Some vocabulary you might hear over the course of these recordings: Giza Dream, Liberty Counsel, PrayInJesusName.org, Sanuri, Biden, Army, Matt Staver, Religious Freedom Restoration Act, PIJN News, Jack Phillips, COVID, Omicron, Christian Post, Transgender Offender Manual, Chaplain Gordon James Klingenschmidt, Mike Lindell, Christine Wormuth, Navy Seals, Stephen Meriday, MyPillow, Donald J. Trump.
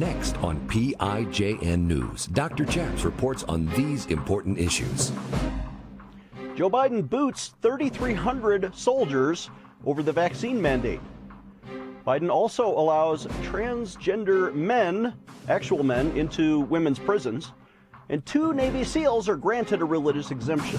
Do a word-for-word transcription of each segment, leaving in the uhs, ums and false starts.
Next on P I J N News, Doctor Chaps reports on these important issues. Joe Biden boots three thousand three hundred soldiers over the vaccine mandate. Biden also allows transgender men, actual men, into women's prisons. And two Navy SEALs are granted a religious exemption.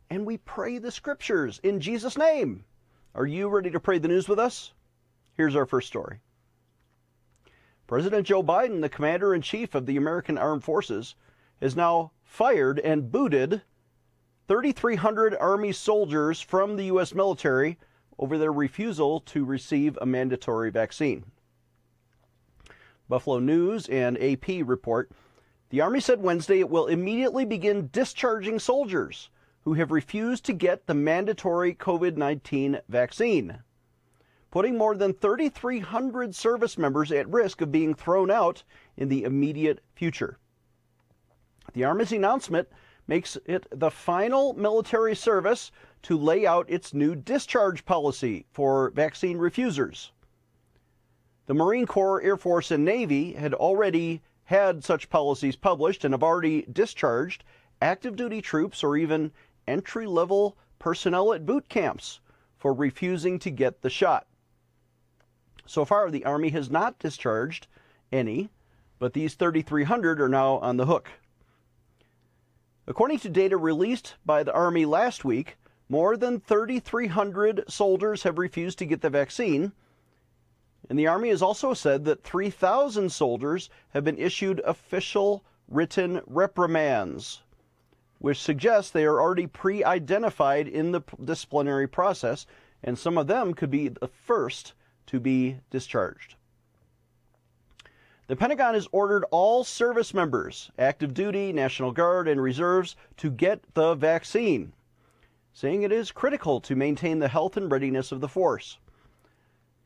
and we pray the scriptures in Jesus' name. Are you ready to pray the news with us? Here's our first story. President Joe Biden, the commander-in-chief of the American Armed Forces, has now fired and booted three thousand three hundred Army soldiers from the U S military over their refusal to receive a mandatory vaccine. Buffalo News and A P report, the Army said Wednesday it will immediately begin discharging soldiers who have refused to get the mandatory COVID nineteen vaccine, putting more than three thousand three hundred service members at risk of being thrown out in the immediate future. The Army's announcement makes it the final military service to lay out its new discharge policy for vaccine refusers. The Marine Corps, Air Force, and Navy had already had such policies published and have already discharged active duty troops or even entry-level personnel at boot camps for refusing to get the shot. So far, the Army has not discharged any, but these three thousand three hundred are now on the hook. According to data released by the Army last week, more than three thousand three hundred soldiers have refused to get the vaccine. And the Army has also said that three thousand soldiers have been issued official written reprimands, which suggests they are already pre-identified in the disciplinary process, and some of them could be the first to be discharged. The Pentagon has ordered all service members, active duty, National Guard, and reserves, to get the vaccine, saying it is critical to maintain the health and readiness of the force.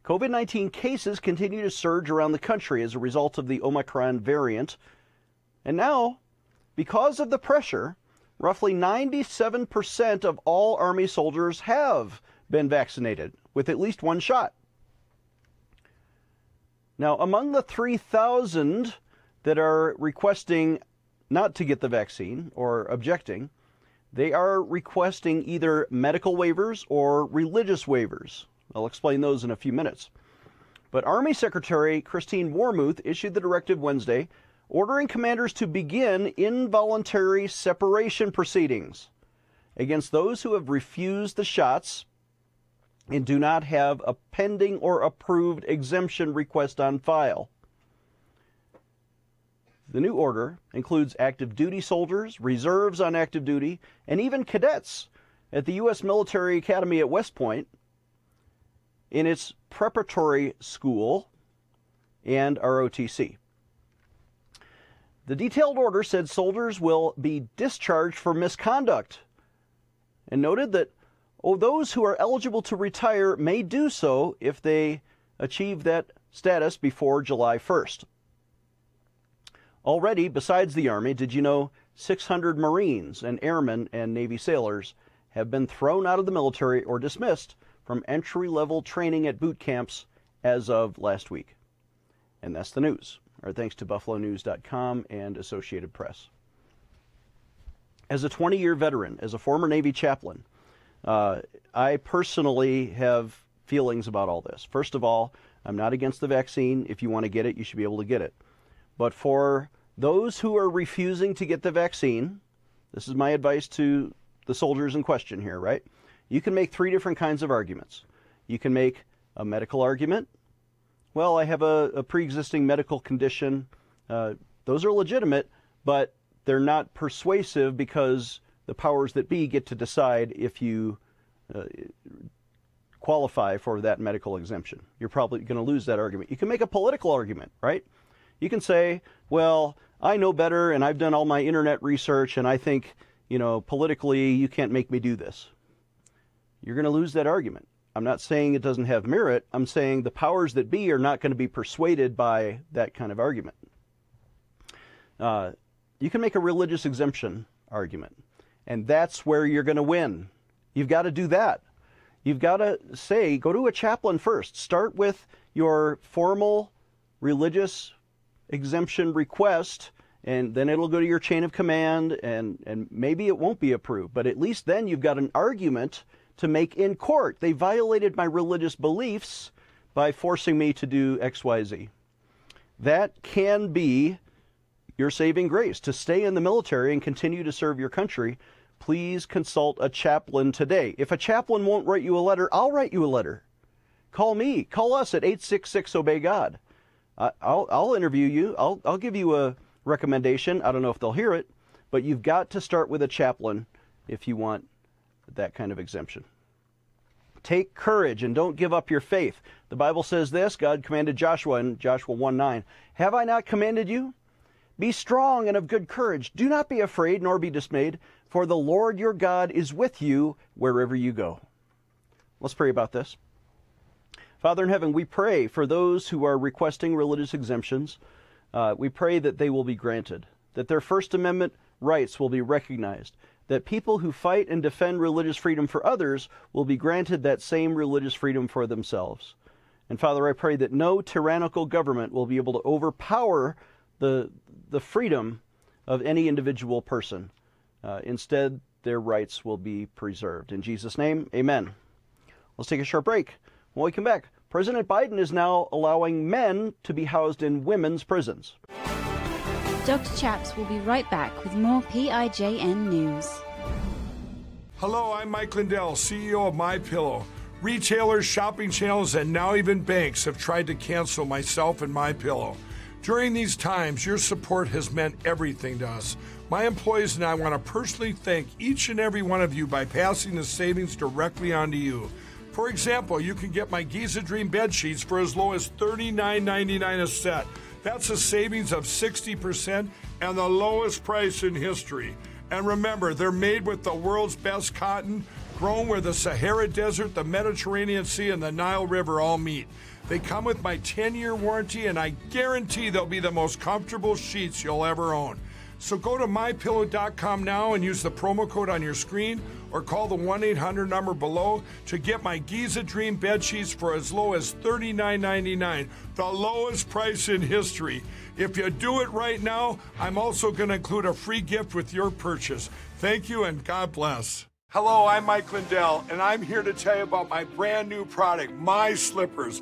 COVID nineteen cases continue to surge around the country as a result of the Omicron variant. And now, because of the pressure, roughly ninety-seven percent of all Army soldiers have been vaccinated with at least one shot. Now, among the three thousand that are requesting not to get the vaccine or objecting, they are requesting either medical waivers or religious waivers. I'll explain those in a few minutes. But Army Secretary Christine Wormuth issued the directive Wednesday, ordering commanders to begin involuntary separation proceedings against those who have refused the shots and do not have a pending or approved exemption request on file. The new order includes active duty soldiers, reserves on active duty, and even cadets at the U S Military Academy at West Point, in its preparatory school, and R O T C. The detailed order said soldiers will be discharged for misconduct and noted that oh, those who are eligible to retire may do so if they achieve that status before July first. Already, besides the Army, did you know six hundred Marines and airmen and Navy sailors have been thrown out of the military or dismissed from entry-level training at boot camps as of last week. And that's the news. Our thanks to Buffalo News dot com and Associated Press. As a twenty-year veteran, as a former Navy chaplain, uh, I personally have feelings about all this. First of all, I'm not against the vaccine. If you want to get it, you should be able to get it. But for those who are refusing to get the vaccine, this is my advice to the soldiers in question here, right? You can make three different kinds of arguments. You can make a medical argument. Well, I have a, a pre-existing medical condition. Uh, those are legitimate, but they're not persuasive because the powers that be get to decide if you uh, qualify for that medical exemption. You're probably going to lose that argument. You can make a political argument, right? You can say, well, I know better and I've done all my internet research and I think, you know, politically you can't make me do this. You're going to lose that argument. I'm not saying it doesn't have merit. I'm saying the powers that be are not going to be persuaded by that kind of argument. Uh, you can make a religious exemption argument, and that's where you're going to win. You've got to do that. You've got to say, go to a chaplain first. Start with your formal religious exemption request, and then it'll go to your chain of command, and, and maybe it won't be approved. But at least then you've got an argument to make in court. They violated my religious beliefs by forcing me to do X Y Z. That can be your saving grace. To stay in the military and continue to serve your country, please consult a chaplain today. If a chaplain won't write you a letter, I'll write you a letter. Call me. Call us at eight six six, obey God. Uh, I'll, I'll interview you. I'll, I'll give you a recommendation. I don't know if they'll hear it, but you've got to start with a chaplain if you want that kind of exemption. Take courage and don't give up your faith. The Bible says this, God commanded Joshua in Joshua one nine, have I not commanded you? Be strong and of good courage. Do not be afraid nor be dismayed, for the Lord your God is with you wherever you go. Let's pray about this. Father in heaven, we pray for those who are requesting religious exemptions. Uh, we pray that they will be granted, that their First Amendment rights will be recognized, that people who fight and defend religious freedom for others will be granted that same religious freedom for themselves. And Father, I pray that no tyrannical government will be able to overpower the, the freedom of any individual person. Uh, instead, their rights will be preserved. In Jesus' name, amen. Let's take a short break. When we come back, President Biden is now allowing men to be housed in women's prisons. Doctor Chaps will be right back with more P I J N News. Hello, I'm Mike Lindell, C E O of MyPillow. Retailers, shopping channels, and now even banks have tried to cancel myself and MyPillow. During these times, your support has meant everything to us. My employees and I want to personally thank each and every one of you by passing the savings directly on to you. For example, you can get my Giza Dream bed sheets for as low as thirty-nine ninety-nine a set. That's a savings of sixty percent and the lowest price in history. And remember, they're made with the world's best cotton, grown where the Sahara Desert, the Mediterranean Sea, and the Nile River all meet. They come with my ten-year warranty, and I guarantee they'll be the most comfortable sheets you'll ever own. So go to my pillow dot com now and use the promo code on your screen, or call the one eight hundred number below to get my Giza Dream bed sheets for as low as thirty-nine ninety-nine, the lowest price in history. If you do it right now, I'm also going to include a free gift with your purchase. Thank you and God bless. Hello, I'm Mike Lindell, and I'm here to tell you about my brand new product, My Slippers.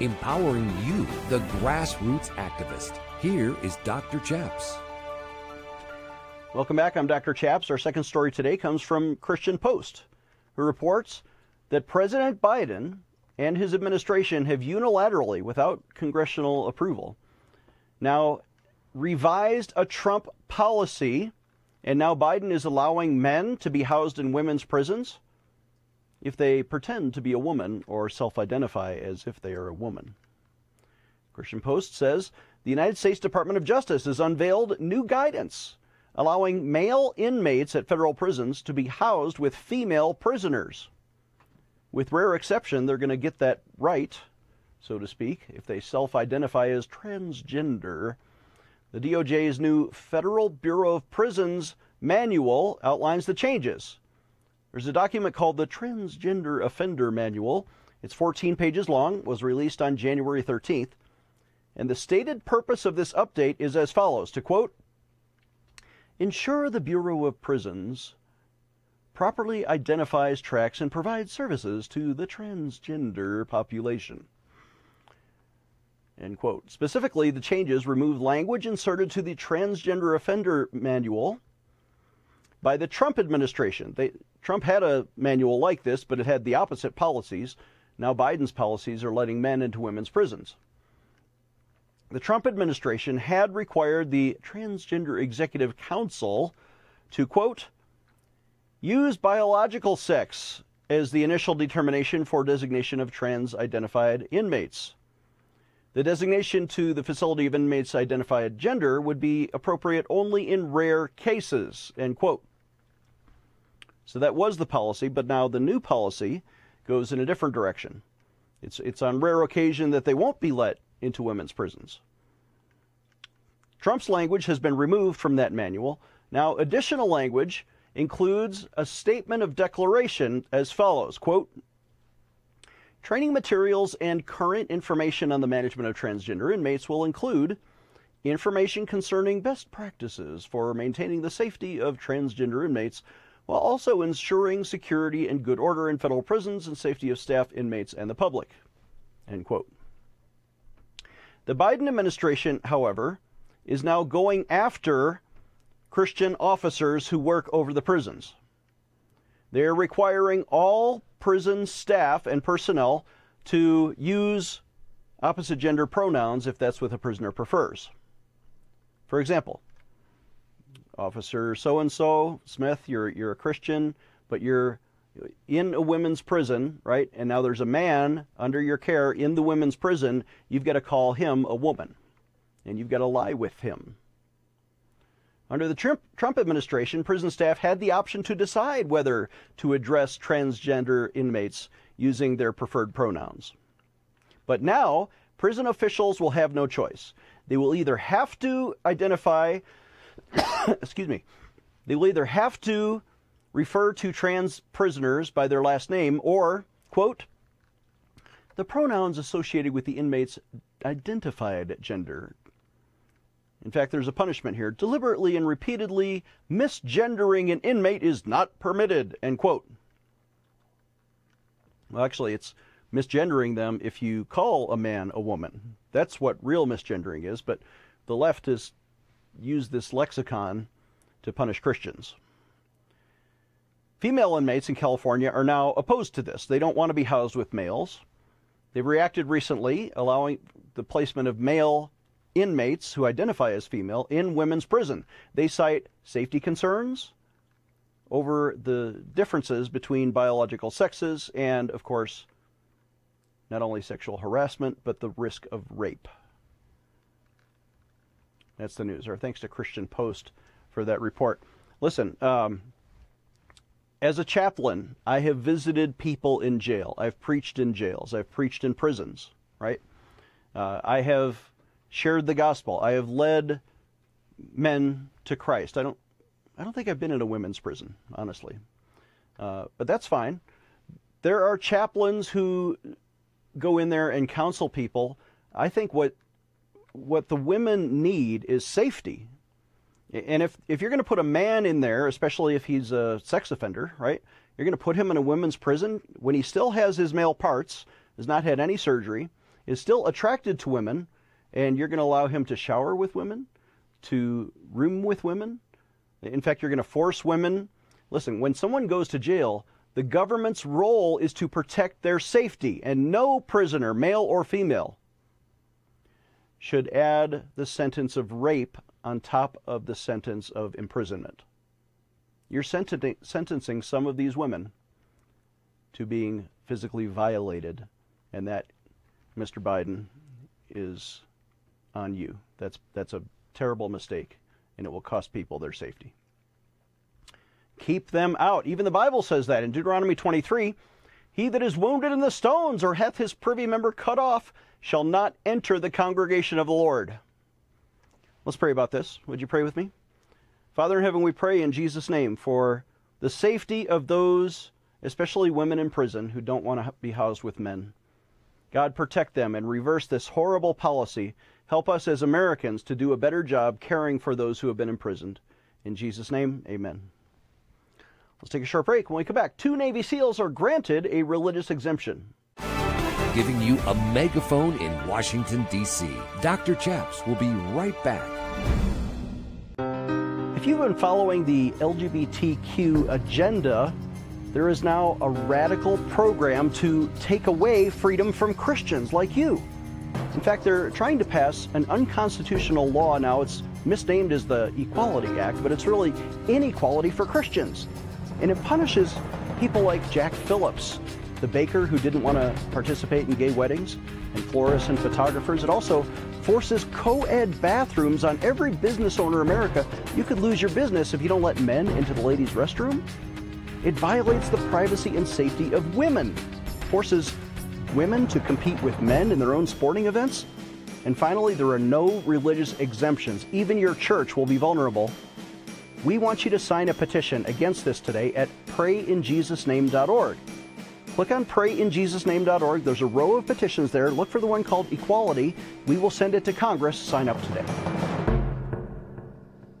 Empowering you, the grassroots activist. Here is Doctor Chaps. Welcome back. I'm Doctor Chaps. Our second story today comes from Christian Post, who reports that President Biden and his administration have unilaterally, without congressional approval, now revised a Trump policy, and now Biden is allowing men to be housed in women's prisons if they pretend to be a woman or self-identify as if they are a woman. Christian Post says, the United States Department of Justice has unveiled new guidance allowing male inmates at federal prisons to be housed with female prisoners. With rare exception, they're going to get that right, so to speak, if they self-identify as transgender. The D O J's new Federal Bureau of Prisons manual outlines the changes. There's a document called the Transgender Offender Manual. It's fourteen pages long, was released on January thirteenth. And the stated purpose of this update is as follows, to quote, "Ensure the Bureau of Prisons properly identifies, tracks, and provides services to the transgender population." End quote. Specifically, the changes remove language inserted to the Transgender Offender Manual by the Trump administration. They, Trump had a manual like this, but it had the opposite policies. Now Biden's policies are letting men into women's prisons. The Trump administration had required the Transgender Executive Council to, quote, "use biological sex as the initial determination for designation of trans-identified inmates. The designation to the facility of inmates' identified gender would be appropriate only in rare cases," end quote. So that was the policy, but now the new policy goes in a different direction. It's, it's on rare occasion that they won't be let into women's prisons. Trump's language has been removed from that manual. Now, additional language includes a statement of declaration as follows, quote, "Training materials and current information on the management of transgender inmates will include information concerning best practices for maintaining the safety of transgender inmates while also ensuring security and good order in federal prisons and safety of staff, inmates, and the public," end quote. The Biden administration, however, is now going after Christian officers who work over the prisons. They're requiring all prison staff and personnel to use opposite gender pronouns if that's what the prisoner prefers. For example, Officer so-and-so, Smith, you're, you're a Christian, but you're in a women's prison, right? And now there's a man under your care in the women's prison. You've got to call him a woman, and you've got to lie with him. Under the Trump, Trump administration, prison staff had the option to decide whether to address transgender inmates using their preferred pronouns. But now, prison officials will have no choice. They will either have to identify, excuse me, they will either have to refer to trans prisoners by their last name or, quote, "the pronouns associated with the inmate's identified gender." In fact, there's a punishment here. "Deliberately and repeatedly misgendering an inmate is not permitted," end quote. Well, actually, it's misgendering them if you call a man a woman. That's what real misgendering is, but the left has used this lexicon to punish Christians. Female inmates in California are now opposed to this. They don't want to be housed with males. They've reacted recently, allowing the placement of male inmates who identify as female in women's prison. They cite safety concerns over the differences between biological sexes and, of course, not only sexual harassment, but the risk of rape. That's the news. Our thanks to Christian Post for that report. Listen, um, as a chaplain, I have visited people in jail. I've preached in jails. I've preached in prisons, right? Uh, I have shared the gospel. I have led men to Christ. I don't, I don't think I've been in a women's prison, honestly. Uh, but that's fine. There are chaplains who go in there and counsel people. I think what, what the women need is safety. And if, if you're going to put a man in there, especially if he's a sex offender, right? You're going to put him in a women's prison when he still has his male parts, has not had any surgery, is still attracted to women, and you're going to allow him to shower with women, to room with women. In fact, you're going to force women. Listen, when someone goes to jail, the government's role is to protect their safety, and no prisoner, male or female, should add the sentence of rape on top of the sentence of imprisonment. You're sentencing some of these women to being physically violated, and that, Mister Biden, is on you. That's that's a terrible mistake, and it will cost people their safety. Keep them out. Even the Bible says that in Deuteronomy twenty-three, "He that is wounded in the stones or hath his privy member cut off shall not enter the congregation of the Lord." Let's pray about this. Would you pray with me? Father in heaven, we pray in Jesus' name for the safety of those, especially women in prison, who don't want to be housed with men. God, protect them and reverse this horrible policy. Help us as Americans to do a better job caring for those who have been imprisoned. In Jesus' name, amen. Let's take a short break. When we come back, two Navy SEALs are granted a religious exemption. Giving you a megaphone in Washington, D C Doctor Chaps will be right back. If you've been following the L G B T Q agenda, there is now a radical program to take away freedom from Christians like you. In fact, they're trying to pass an unconstitutional law now. It's misnamed as the Equality Act, but it's really inequality for Christians. And it punishes people like Jack Phillips, the baker who didn't want to participate in gay weddings, and florists and photographers. It also forces co-ed bathrooms on every business owner in America. You could lose your business if you don't let men into the ladies' restroom. It violates the privacy and safety of women, forces women to compete with men in their own sporting events. And finally, there are no religious exemptions. Even your church will be vulnerable. We want you to sign a petition against this today at Pray In Jesus Name dot org. Click on Pray In Jesus Name dot org. There's a row of petitions there. Look for the one called Equality. We will send it to Congress. Sign up today.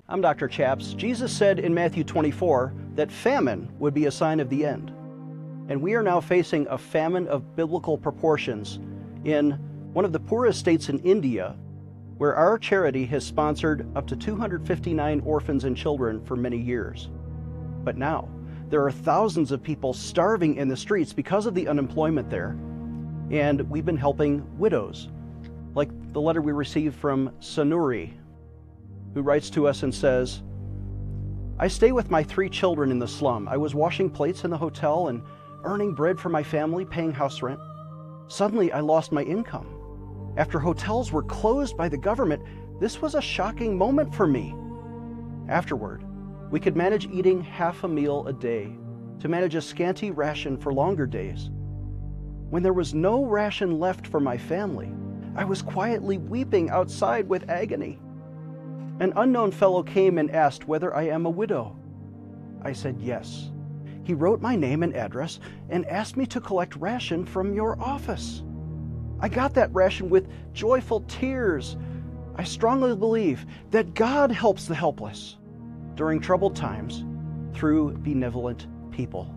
I'm Doctor Chaps. Jesus said in Matthew twenty-four that famine would be a sign of the end. And we are now facing a famine of biblical proportions in one of the poorest states in India, where our charity has sponsored up to two hundred fifty-nine orphans and children for many years. But now, there are thousands of people starving in the streets because of the unemployment there. And we've been helping widows, like the letter we received from Sanuri, who writes to us and says, I stay with my three children in the slum. I was washing plates in the hotel and earning bread for my family, paying house rent. Suddenly, I lost my income. After hotels were closed by the government, this was a shocking moment for me. Afterward, we could manage eating half a meal a day to manage a scanty ration for longer days. When there was no ration left for my family, I was quietly weeping outside with agony. An unknown fellow came and asked whether I am a widow. I said yes. He wrote my name and address and asked me to collect ration from your office. I got that ration with joyful tears. I strongly believe that God helps the helpless during troubled times through benevolent people.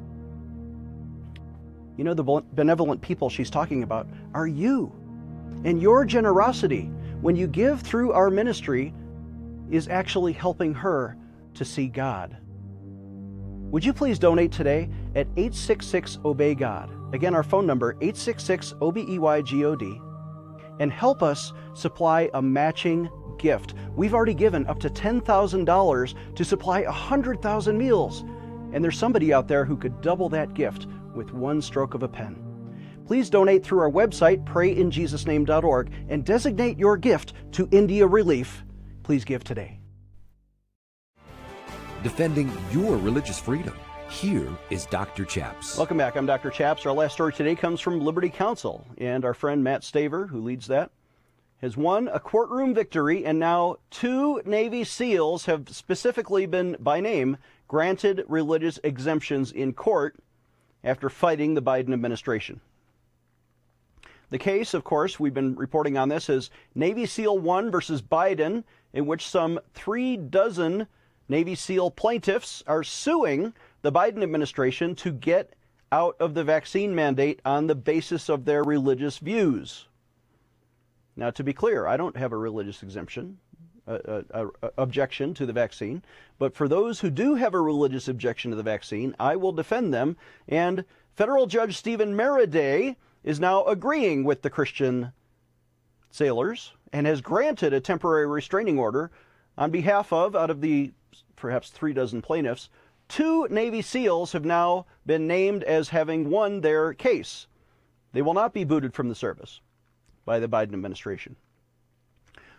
You know, the benevolent people she's talking about are you. And your generosity, when you give through our ministry, is actually helping her to see God. Would you please donate today at eight six six obey God. Again, our phone number, eight six six O B E Y G O D, and help us supply a matching gift. We've already given up to ten thousand dollars to supply one hundred thousand meals, and there's somebody out there who could double that gift with one stroke of a pen. Please donate through our website, Pray In Jesus Name dot org, and designate your gift to India Relief. Please give today. Defending your religious freedom. Here is Doctor Chaps. Welcome back. I'm Doctor Chaps. Our last story today comes from Liberty Counsel, and our friend Matt Staver, who leads that, has won a courtroom victory, and now two Navy SEALs have specifically been, by name, granted religious exemptions in court after fighting the Biden administration. The case, of course, we've been reporting on this, is Navy SEAL one versus Biden, in which some three dozen Navy SEAL plaintiffs are suing the Biden administration to get out of the vaccine mandate on the basis of their religious views. Now, to be clear, I don't have a religious exemption, a, a, a objection to the vaccine, but for those who do have a religious objection to the vaccine, I will defend them. And federal judge Stephen Meriday is now agreeing with the Christian sailors and has granted a temporary restraining order on behalf of, out of the perhaps three dozen plaintiffs, two Navy SEALs have now been named as having won their case. They will not be booted from the service by the Biden administration.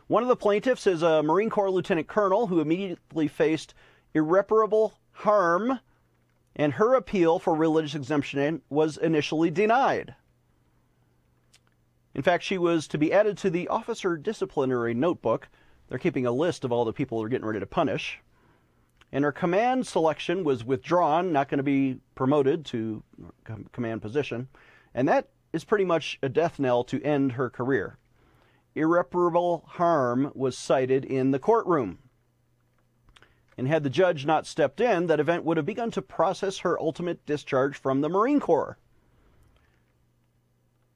One of the plaintiffs is a Marine Corps Lieutenant Colonel who immediately faced irreparable harm, and her appeal for religious exemption was initially denied. In fact, she was to be added to the officer disciplinary notebook. They're keeping a list of all the people they're getting ready to punish. and her command selection was withdrawn, not going to be promoted to command position. And that is pretty much a death knell to end her career. Irreparable harm was cited in the courtroom. And had the judge not stepped in, that event would have begun to process her ultimate discharge from the Marine Corps.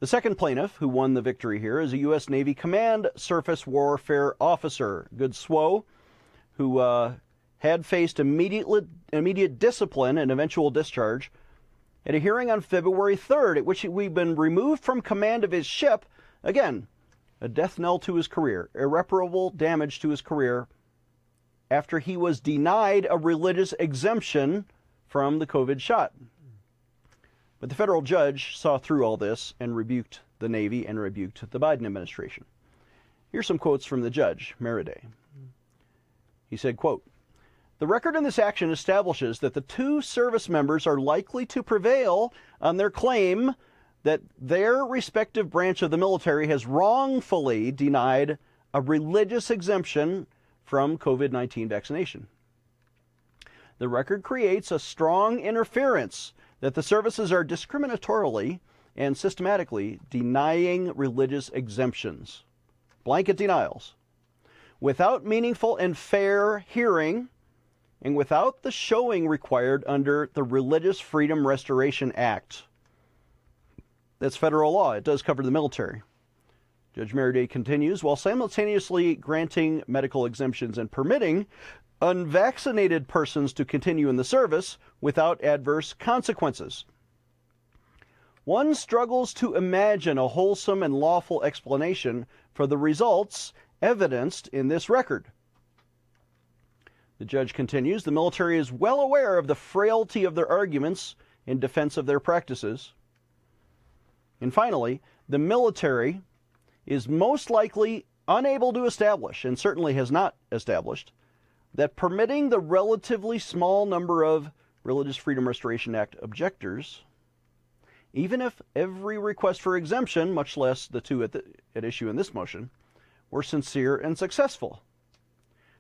The second plaintiff who won the victory here is a U S Navy Command Surface Warfare Officer, Good Swoe, who uh, had faced immediate, immediate discipline and eventual discharge at a hearing on February third, at which he'd been removed from command of his ship. Again, a death knell to his career, irreparable damage to his career, after he was denied a religious exemption from the COVID shot. But the federal judge saw through all this and rebuked the Navy and rebuked the Biden administration. Here's some quotes from the judge, Meriday. He said, quote, "The record in this action establishes that the two service members are likely to prevail on their claim that their respective branch of the military has wrongfully denied a religious exemption from COVID nineteen vaccination. The record creates a strong interference that the services are discriminatorily and systematically denying religious exemptions, blanket denials, without meaningful and fair hearing and without the showing required under the Religious Freedom Restoration Act." That's federal law. It does cover the military. Judge Meriday continues, "While simultaneously granting medical exemptions and permitting unvaccinated persons to continue in the service without adverse consequences, one struggles to imagine a wholesome and lawful explanation for the results evidenced in this record." The judge continues, "The military is well aware of the frailty of their arguments in defense of their practices. And finally, the military is most likely unable to establish, and certainly has not established, that permitting the relatively small number of Religious Freedom Restoration Act objectors, even if every request for exemption, much less the two at, the, at issue in this motion, were sincere and successful,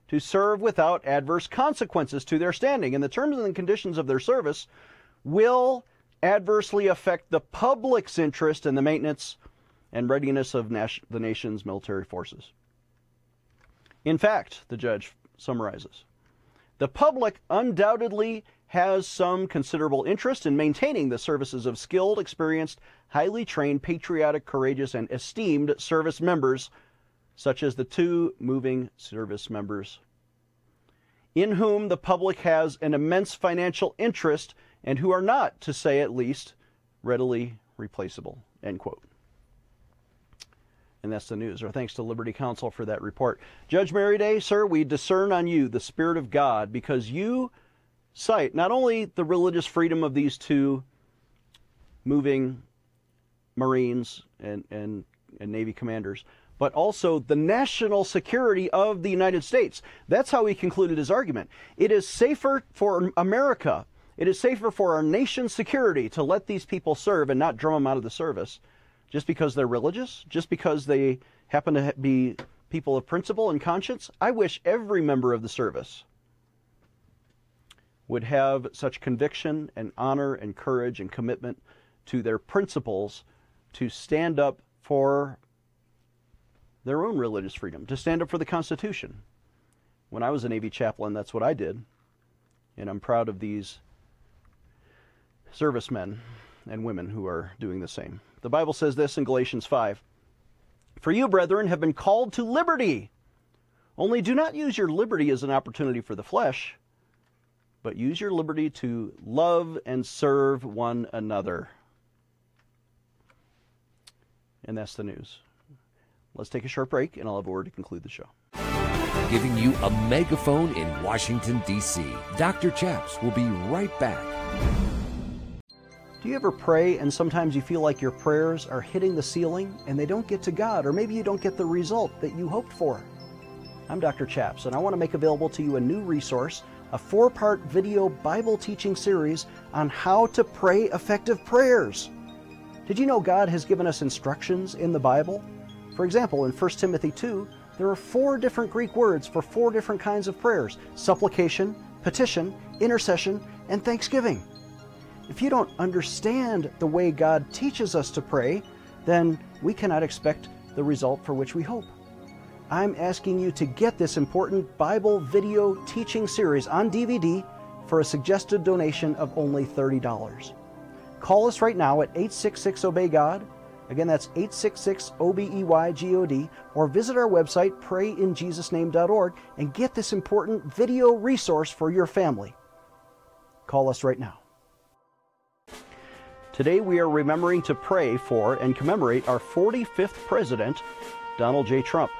to serve without adverse consequences to their standing, and the terms and conditions of their service will adversely affect the public's interest in the maintenance and readiness of nas- the nation's military forces. In fact," the judge summarizes, "the public undoubtedly has some considerable interest in maintaining the services of skilled, experienced, highly trained, patriotic, courageous, and esteemed service members, such as the two moving service members, in whom the public has an immense financial interest and who are not, to say at least, readily replaceable," end quote. And that's the news. Our thanks to Liberty Counsel for that report. Judge Meriday, sir, we discern on you the Spirit of God, because you cite not only the religious freedom of these two moving Marines and, and, and Navy commanders, but also the national security of the United States. That's how he concluded his argument. It is safer for America. It is safer for our nation's security to let these people serve and not drum them out of the service just because they're religious, just because they happen to be people of principle and conscience. I wish every member of the service would have such conviction and honor and courage and commitment to their principles to stand up for their own religious freedom, to stand up for the Constitution. When I was a Navy chaplain, that's what I did. And I'm proud of these servicemen and women who are doing the same. The Bible says this in Galatians five, "For you, brethren, have been called to liberty. Only do not use your liberty as an opportunity for the flesh, but use your liberty to love and serve one another." And that's the news. Let's take a short break, and I'll have a word to conclude the show. Giving you a megaphone in Washington, D C Doctor Chaps will be right back. Do you ever pray and sometimes you feel like your prayers are hitting the ceiling and they don't get to God, or maybe you don't get the result that you hoped for? I'm Doctor Chaps, and I want to make available to you a new resource, a four-part video Bible teaching series on how to pray effective prayers. Did you know God has given us instructions in the Bible? For example, in First Timothy two, there are four different Greek words for four different kinds of prayers: supplication, petition, intercession, and thanksgiving. If you don't understand the way God teaches us to pray, then we cannot expect the result for which we hope. I'm asking you to get this important Bible video teaching series on D V D for a suggested donation of only thirty dollars. Call us right now at eight six six, obey God. Again, that's eight six six, O B E Y G O D, or visit our website, Pray In Jesus Name dot org, and get this important video resource for your family. Call us right now. Today we are remembering to pray for and commemorate our forty-fifth president, Donald J. Trump,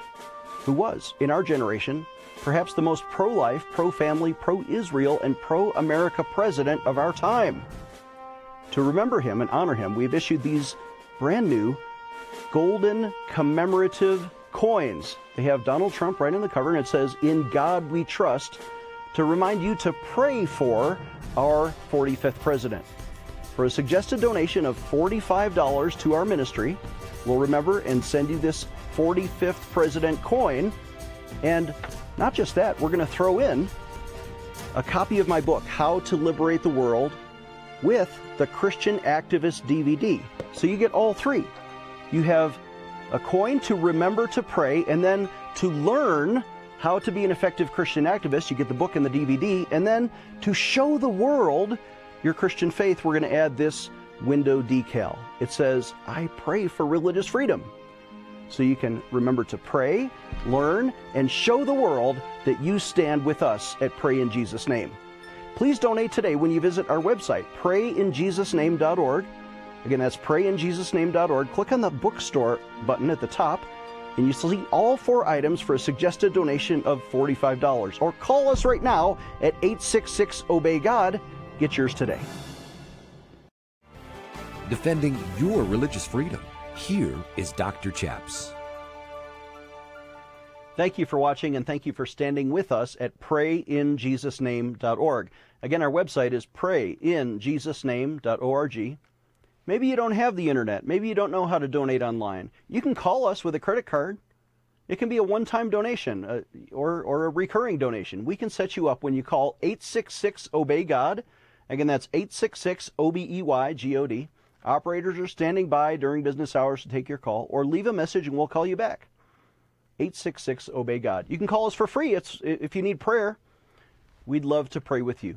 who was, in our generation, perhaps the most pro-life, pro-family, pro-Israel, and pro-America president of our time. To remember him and honor him, we've issued these brand new golden commemorative coins. They have Donald Trump right in the cover, and it says, "In God We Trust," to remind you to pray for our forty-fifth president. For a suggested donation of forty-five dollars to our ministry, we'll remember and send you this forty-fifth president coin. And not just that, we're going to throw in a copy of my book, How to Liberate the World, with the Christian Activist D V D. So you get all three. You have a coin to remember to pray, and then to learn how to be an effective Christian activist, you get the book and the D V D, and then to show the world your Christian faith, we're going to add this window decal. It says, "I pray for religious freedom." So you can remember to pray, learn, and show the world that you stand with us at Pray in Jesus' Name. Please donate today when you visit our website, Pray In Jesus Name dot org. Again, that's Pray In Jesus Name dot org. Click on the bookstore button at the top, and you see all four items for a suggested donation of forty-five dollars. Or call us right now at eight six six, obey God. Get yours today. Defending your religious freedom. Here is Doctor Chaps. Thank you for watching, and thank you for standing with us at Pray In Jesus Name dot org. Again, our website is Pray In Jesus Name dot org. Maybe you don't have the internet. Maybe you don't know how to donate online. You can call us with a credit card. It can be a one-time donation uh, or, or a recurring donation. We can set you up when you call eight six six, obey God. Again, that's eight six six, O B E Y G O D. Operators are standing by during business hours to take your call, or leave a message and we'll call you back. eight six six, obey God. You can call us for free. It's, if you need prayer, we'd love to pray with you.